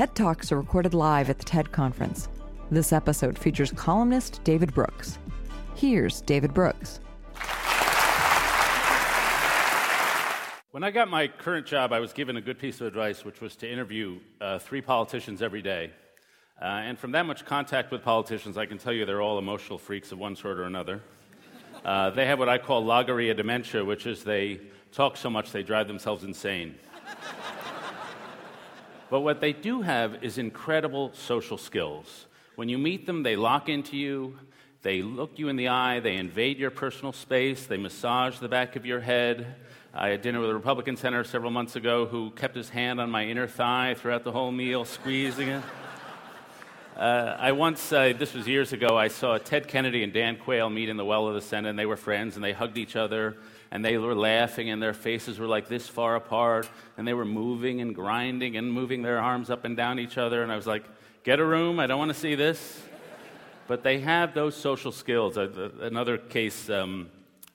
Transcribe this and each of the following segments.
TED Talks are recorded live at the TED Conference. This episode features columnist David Brooks. Here's David Brooks. When I got my current job, I was given a good piece of advice, which was to interview three politicians every day. And from that much contact with politicians, I can tell you they're all emotional freaks of one sort or another. They have what I call logorrhea dementia, which is they talk so much they drive themselves insane. But what they do have is incredible social skills. When you meet them, they lock into you, they look you in the eye, they invade your personal space, they massage the back of your head. I had dinner with a Republican senator several months ago who kept his hand on my inner thigh throughout the whole meal, squeezing it. This was years ago, I saw Ted Kennedy and Dan Quayle meet in the well of the Senate, and they were friends, and they hugged each other, and they were laughing, and their faces were like this far apart, and they were moving and grinding and moving their arms up and down each other, and I was like, get a room, I don't want to see this. But they have those social skills. Another case,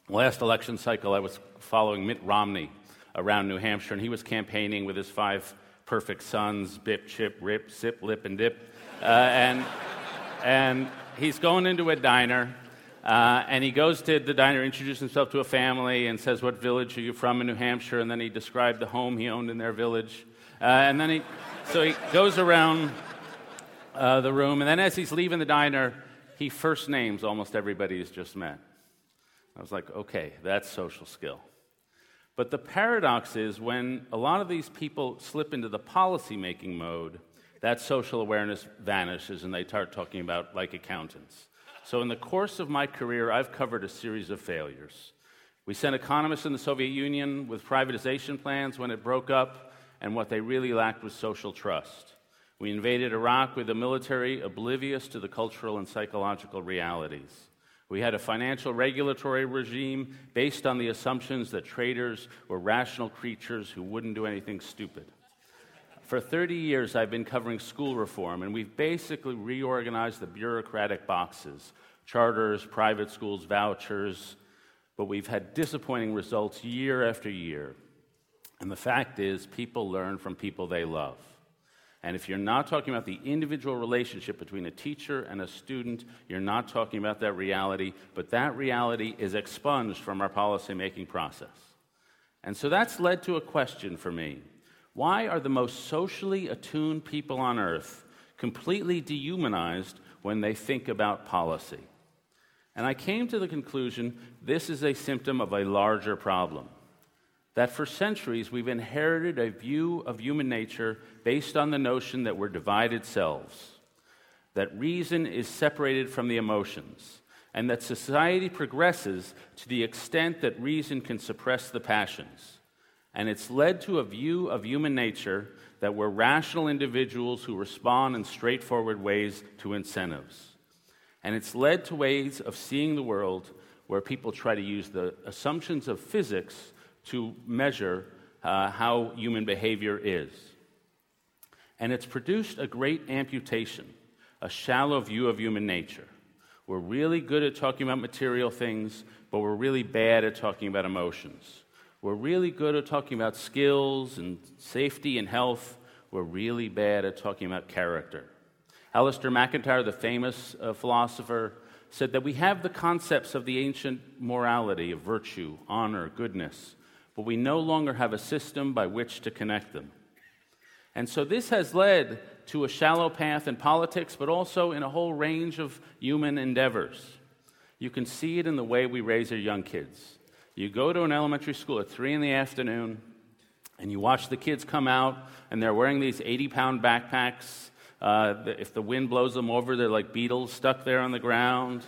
last election cycle, I was following Mitt Romney around New Hampshire, and he was campaigning with his five perfect sons, Bip, Chip, Rip, Sip, Lip, and Dip. And he's going into a diner, and he goes to the diner, introduces himself to a family, and says, what village are you from in New Hampshire? And then he described the home he owned in their village. So he goes around the room, and then as he's leaving the diner, he first names almost everybody he's just met. I was like, okay, that's social skill. But the paradox is when a lot of these people slip into the policy-making mode, that social awareness vanishes and they start talking about like accountants. So in the course of my career, I've covered a series of failures. We sent economists in the Soviet Union with privatization plans when it broke up, and what they really lacked was social trust. We invaded Iraq with a military oblivious to the cultural and psychological realities. We had a financial regulatory regime based on the assumptions that traders were rational creatures who wouldn't do anything stupid. For 30 years, I've been covering school reform, and we've basically reorganized the bureaucratic boxes, charters, private schools, vouchers, but we've had disappointing results year after year. And the fact is, people learn from people they love. And if you're not talking about the individual relationship between a teacher and a student, you're not talking about that reality, but that reality is expunged from our policymaking process. And so that's led to a question for me. Why are the most socially attuned people on earth completely dehumanized when they think about policy? And I came to the conclusion this is a symptom of a larger problem, that for centuries we've inherited a view of human nature based on the notion that we're divided selves, that reason is separated from the emotions, and that society progresses to the extent that reason can suppress the passions. And it's led to a view of human nature that we're rational individuals who respond in straightforward ways to incentives. And it's led to ways of seeing the world where people try to use the assumptions of physics to measure how human behavior is. And it's produced a great amputation, a shallow view of human nature. We're really good at talking about material things, but we're really bad at talking about emotions. We're really good at talking about skills and safety and health. We're really bad at talking about character. Alistair MacIntyre, the famous philosopher, said that we have the concepts of the ancient morality of virtue, honor, goodness, but we no longer have a system by which to connect them. And so this has led to a shallow path in politics, but also in a whole range of human endeavors. You can see it in the way we raise our young kids. You go to an elementary school at 3 in the afternoon, and you watch the kids come out, and they're wearing these 80-pound backpacks. If the wind blows them over, they're like beetles stuck there on the ground.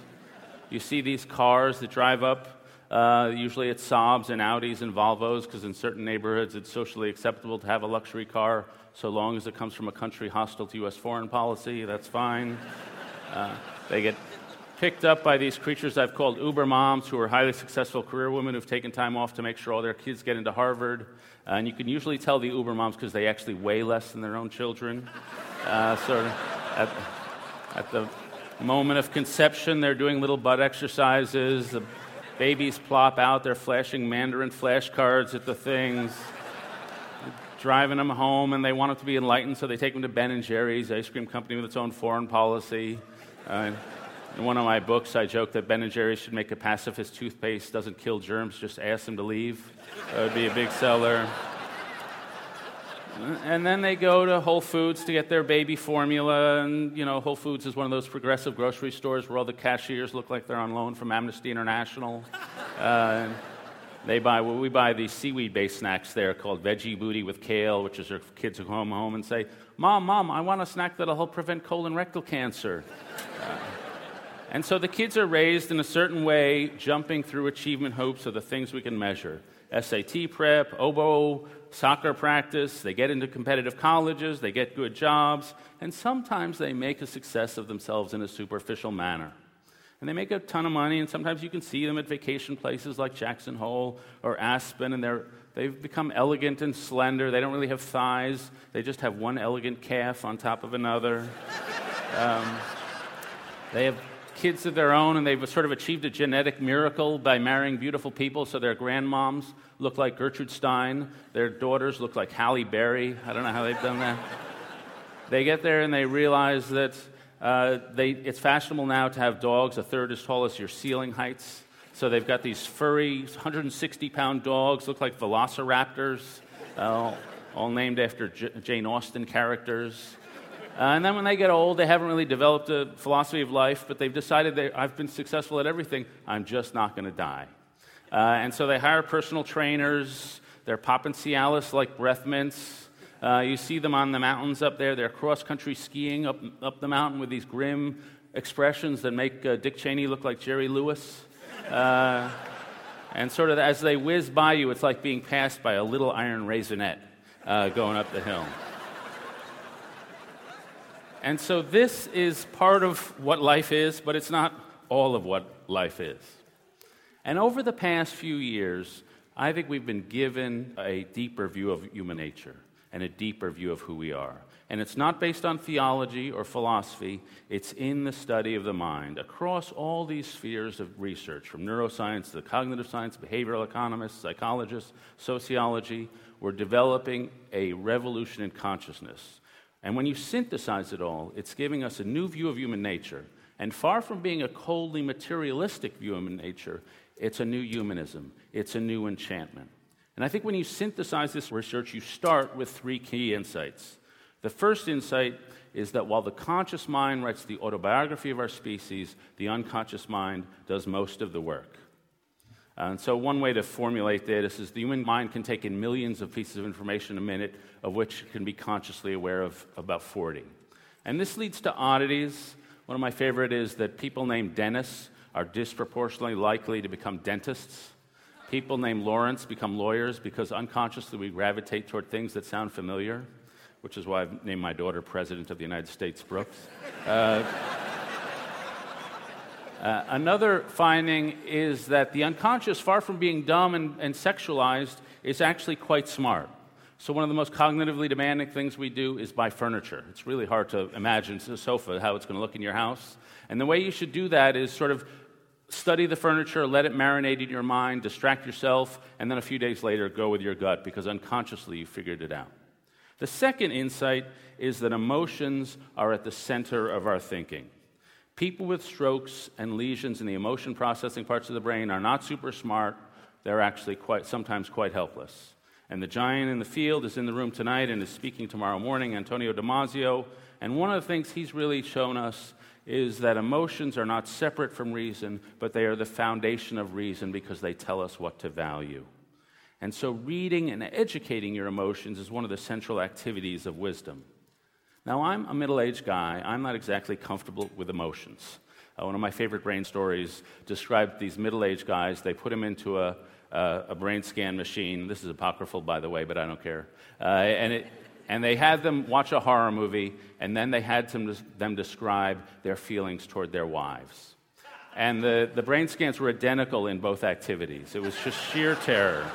You see these cars that drive up. Usually it's Saabs and Audis and Volvos, because in certain neighborhoods it's socially acceptable to have a luxury car, so long as it comes from a country hostile to U.S. foreign policy, that's fine. They get picked up by these creatures I've called Uber moms, who are highly successful career women who've taken time off to make sure all their kids get into Harvard. And you can usually tell the Uber moms because they actually weigh less than their own children. Sort of at the moment of conception, they're doing little butt exercises. The babies plop out. They're flashing Mandarin flashcards at the things. driving them home, and they want them to be enlightened, so they take them to Ben and Jerry's, ice cream company with its own foreign policy. In one of my books, I joke that Ben and Jerry's should make a pacifist toothpaste, doesn't kill germs, just ask them to leave. That would be a big seller. And then they go to Whole Foods to get their baby formula, and, you know, Whole Foods is one of those progressive grocery stores where all the cashiers look like they're on loan from Amnesty International. We buy these seaweed-based snacks there called Veggie Booty with Kale, which is our kids who come home and say, Mom, I want a snack that'll help prevent colon rectal cancer. And so the kids are raised in a certain way, jumping through achievement hoops of the things we can measure. SAT prep, oboe, soccer practice, they get into competitive colleges, they get good jobs, and sometimes they make a success of themselves in a superficial manner. And they make a ton of money, and sometimes you can see them at vacation places like Jackson Hole or Aspen, and they've become elegant and slender. They don't really have thighs. They just have one elegant calf on top of another. They have kids of their own, and they've sort of achieved a genetic miracle by marrying beautiful people, so their grandmoms look like Gertrude Stein. Their daughters look like Halle Berry. I don't know how they've done that. They get there, and they realize that it's fashionable now to have dogs a third as tall as your ceiling heights. So they've got these furry, 160-pound dogs, look like velociraptors, all named after Jane Austen characters. And then when they get old, they haven't really developed a philosophy of life, but they've decided I've been successful at everything, I'm just not going to die. And so they hire personal trainers, they're popping Cialis like breath mints. You see them on the mountains up there, they're cross-country skiing up the mountain with these grim expressions that make Dick Cheney look like Jerry Lewis. And sort of as they whiz by you, it's like being passed by a little iron raisinette going up the hill. And so this is part of what life is, but it's not all of what life is. And over the past few years, I think we've been given a deeper view of human nature and a deeper view of who we are. And it's not based on theology or philosophy, it's in the study of the mind across all these spheres of research, from neuroscience to cognitive science, behavioral economists, psychologists, sociology. We're developing a revolution in consciousness. And when you synthesize it all, it's giving us a new view of human nature. And far from being a coldly materialistic view of human nature, it's a new humanism. It's a new enchantment. And I think when you synthesize this research, you start with three key insights. The first insight is that while the conscious mind writes the autobiography of our species, the unconscious mind does most of the work. And so one way to formulate this is the human mind can take in millions of pieces of information a minute, of which it can be consciously aware of about 40. And this leads to oddities. One of my favorite is that people named Dennis are disproportionately likely to become dentists. People named Lawrence become lawyers because unconsciously we gravitate toward things that sound familiar, which is why I've named my daughter President of the United States Brooks. Another finding is that the unconscious, far from being dumb and sexualized, is actually quite smart. So one of the most cognitively demanding things we do is buy furniture. It's really hard to imagine a sofa, how it's going to look in your house. And the way you should do that is sort of study the furniture, let it marinate in your mind, distract yourself, and then a few days later go with your gut, because unconsciously you figured it out. The second insight is that emotions are at the center of our thinking. People with strokes and lesions in the emotion processing parts of the brain are not super smart. They're actually sometimes quite helpless. And the giant in the field is in the room tonight and is speaking tomorrow morning, Antonio Damasio. And one of the things he's really shown us is that emotions are not separate from reason, but they are the foundation of reason because they tell us what to value. And so reading and educating your emotions is one of the central activities of wisdom. Now, I'm a middle-aged guy. I'm not exactly comfortable with emotions. One of my favorite brain stories described these middle-aged guys. They put them into a brain scan machine. This is apocryphal, by the way, but I don't care. And they had them watch a horror movie, and then they had them describe their feelings toward their wives. And the brain scans were identical in both activities. It was just sheer terror.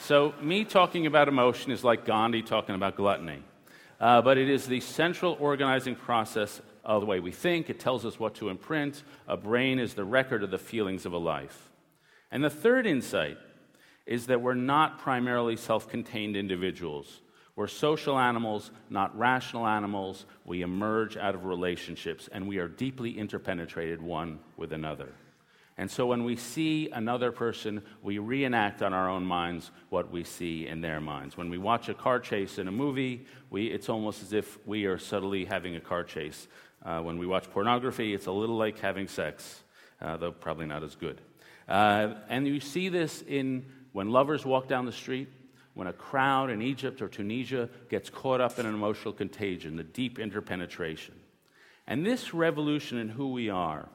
So me talking about emotion is like Gandhi talking about gluttony. But it is the central organizing process of the way we think. It tells us what to imprint. A brain is the record of the feelings of a life. And the third insight is that we're not primarily self-contained individuals. We're social animals, not rational animals. We emerge out of relationships, and we are deeply interpenetrated one with another. And so when we see another person, we reenact on our own minds what we see in their minds. When we watch a car chase in a movie, it's almost as if we are subtly having a car chase. When we watch pornography, it's a little like having sex, though probably not as good. And you see this in when lovers walk down the street, when a crowd in Egypt or Tunisia gets caught up in an emotional contagion, the deep interpenetration. And this revolution in who we are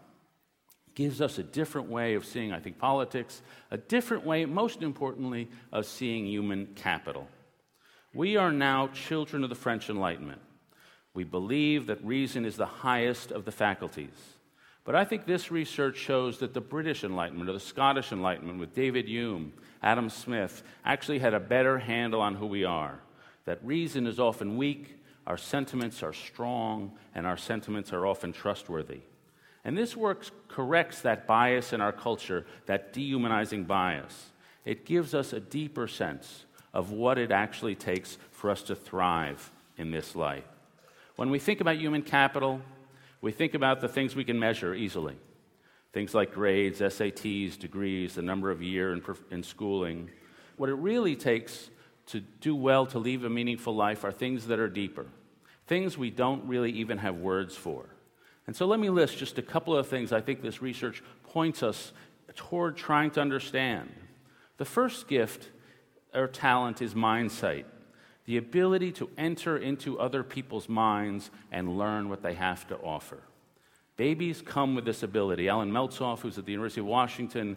gives us a different way of seeing, I think, politics, a different way, most importantly, of seeing human capital. We are now children of the French Enlightenment. We believe that reason is the highest of the faculties. But I think this research shows that the British Enlightenment or the Scottish Enlightenment with David Hume, Adam Smith, actually had a better handle on who we are, that reason is often weak, our sentiments are strong, and our sentiments are often trustworthy. And this work corrects that bias in our culture, that dehumanizing bias. It gives us a deeper sense of what it actually takes for us to thrive in this life. When we think about human capital, we think about the things we can measure easily. Things like grades, SATs, degrees, the number of years in schooling. What it really takes to do well, to live a meaningful life, are things that are deeper, things we don't really even have words for. And so let me list just a couple of things I think this research points us toward trying to understand. The first gift or talent is mind sight, the ability to enter into other people's minds and learn what they have to offer. Babies come with this ability. Alan Meltzoff, who's at the University of Washington,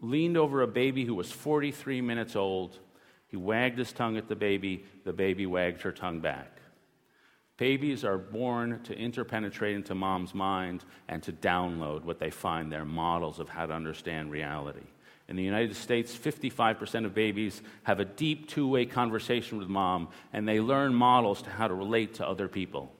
leaned over a baby who was 43 minutes old. He wagged his tongue at the baby wagged her tongue back. Babies are born to interpenetrate into mom's mind and to download what they find, their models of how to understand reality. In the United States, 55% of babies have a deep two-way conversation with mom, and they learn models to how to relate to other people.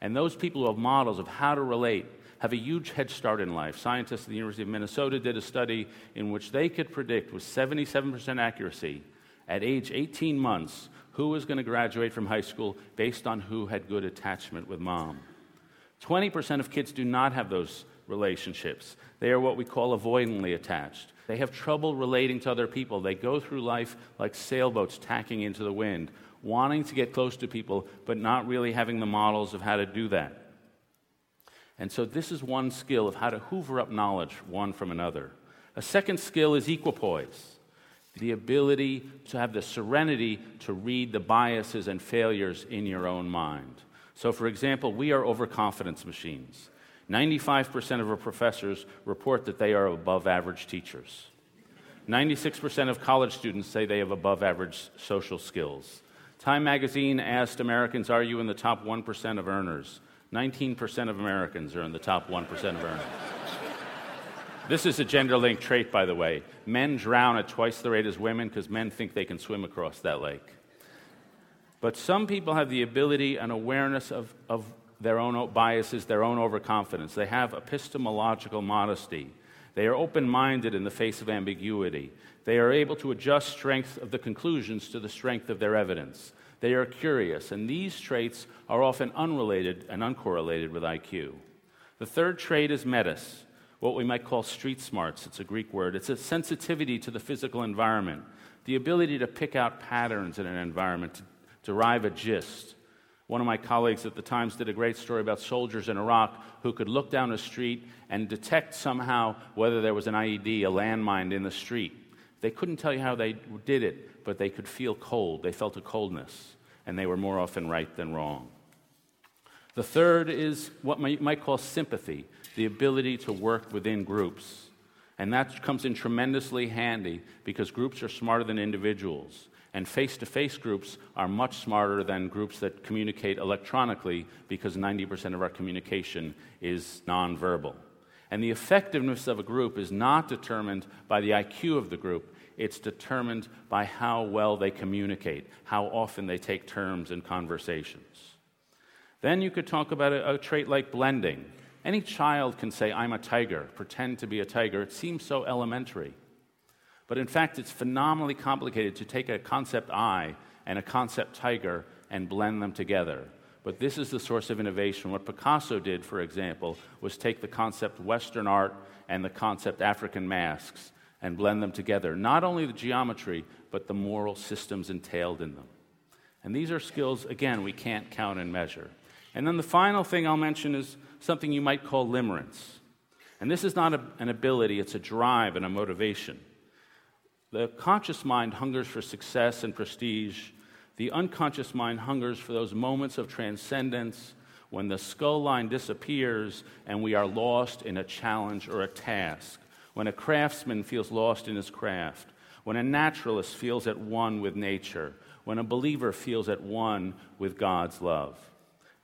And those people who have models of how to relate have a huge head start in life. Scientists at the University of Minnesota did a study in which they could predict with 77% accuracy at age 18 months who was going to graduate from high school based on who had good attachment with mom. 20% of kids do not have those relationships. They are what we call avoidantly attached. They have trouble relating to other people. They go through life like sailboats tacking into the wind, wanting to get close to people, but not really having the models of how to do that. And so this is one skill of how to hoover up knowledge one from another. A second skill is equipoise, the ability to have the serenity to read the biases and failures in your own mind. So, for example, we are overconfidence machines. 95% of our professors report that they are above-average teachers. 96% of college students say they have above-average social skills. Time magazine asked Americans, are you in the top 1% of earners? 19% of Americans are in the top 1% of earners. This is a gender-linked trait, by the way. Men drown at twice the rate as women because men think they can swim across that lake. But some people have the ability and awareness of their own biases, their own overconfidence. They have epistemological modesty. They are open-minded in the face of ambiguity. They are able to adjust strength of the conclusions to the strength of their evidence. They are curious, and these traits are often unrelated and uncorrelated with IQ. The third trait is metis, what we might call street smarts. It's a Greek word. It's a sensitivity to the physical environment, the ability to pick out patterns in an environment, to derive a gist. One of my colleagues at the Times did a great story about soldiers in Iraq who could look down a street and detect somehow whether there was an IED, a landmine in the street. They couldn't tell you how they did it, but they could feel cold. They felt a coldness, and they were more often right than wrong. The third is what you might call sympathy, the ability to work within groups. And that comes in tremendously handy because groups are smarter than individuals. And face-to-face groups are much smarter than groups that communicate electronically because 90% of our communication is nonverbal. And the effectiveness of a group is not determined by the IQ of the group. It's determined by how well they communicate, how often they take turns in conversations. Then you could talk about a trait like blending. Any child can say, I'm a tiger, pretend to be a tiger. It seems so elementary. But in fact, it's phenomenally complicated to take a concept I and a concept tiger and blend them together. But this is the source of innovation. What Picasso did, for example, was take the concept Western art and the concept African masks and blend them together. Not only the geometry, but the moral systems entailed in them. And these are skills, again, we can't count and measure. And then the final thing I'll mention is something you might call limerence. And this is not an ability, it's a drive and a motivation. The conscious mind hungers for success and prestige. The unconscious mind hungers for those moments of transcendence when the skull line disappears and we are lost in a challenge or a task, when a craftsman feels lost in his craft, when a naturalist feels at one with nature, when a believer feels at one with God's love.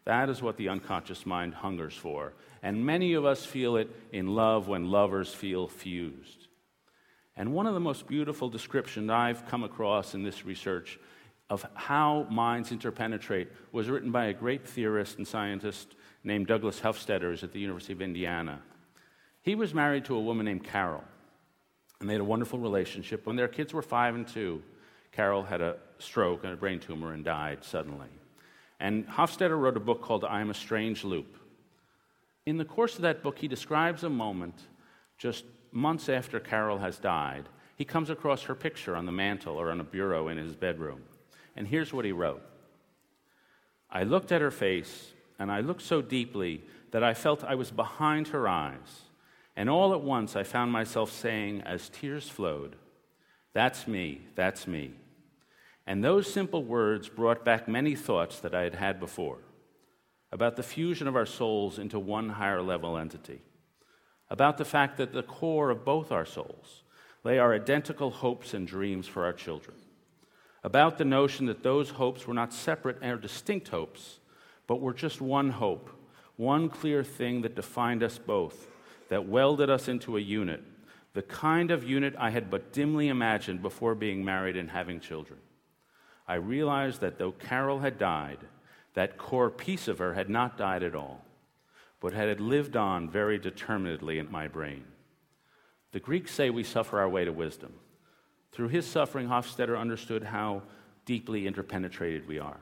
That is what the unconscious mind hungers for. And many of us feel it in love when lovers feel fused. And one of the most beautiful descriptions I've come across in this research of how minds interpenetrate was written by a great theorist and scientist named Douglas Hofstadter at the University of Indiana. He was married to a woman named Carol, and they had a wonderful relationship. When their kids were 5 and 2, Carol had a stroke and a brain tumor and died suddenly. And Hofstadter wrote a book called I Am A Strange Loop. In the course of that book, he describes a moment just months after Carol has died. He comes across her picture on the mantle or on a bureau in his bedroom. And here's what he wrote. I looked at her face, and I looked so deeply that I felt I was behind her eyes. And all at once I found myself saying, as tears flowed, "That's me, that's me." And those simple words brought back many thoughts that I had had before, about the fusion of our souls into one higher level entity, about the fact that the core of both our souls lay our identical hopes and dreams for our children, about the notion that those hopes were not separate or distinct hopes, but were just one hope, one clear thing that defined us both, that welded us into a unit, the kind of unit I had but dimly imagined before being married and having children. I realized that though Carol had died, that core piece of her had not died at all, but had lived on very determinedly in my brain. The Greeks say we suffer our way to wisdom. Through his suffering, Hofstadter understood how deeply interpenetrated we are.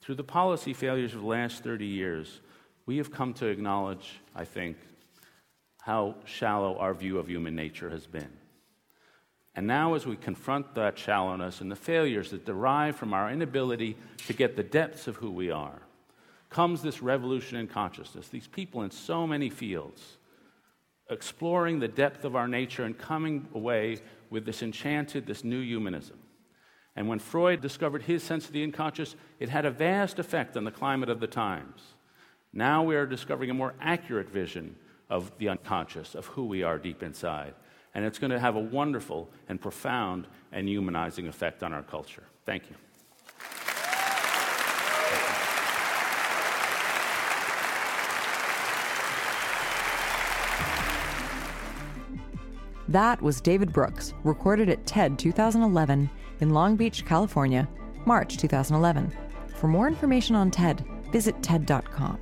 Through the policy failures of the last 30 years, we have come to acknowledge, I think, how shallow our view of human nature has been. And now as we confront that shallowness and the failures that derive from our inability to get the depths of who we are, comes this revolution in consciousness, these people in so many fields, exploring the depth of our nature and coming away with this enchanted, this new humanism. And when Freud discovered his sense of the unconscious, it had a vast effect on the climate of the times. Now we are discovering a more accurate vision of the unconscious, of who we are deep inside. And it's going to have a wonderful and profound and humanizing effect on our culture. Thank you. That was David Brooks, recorded at TED 2011 in Long Beach, California, March 2011. For more information on TED, visit TED.com.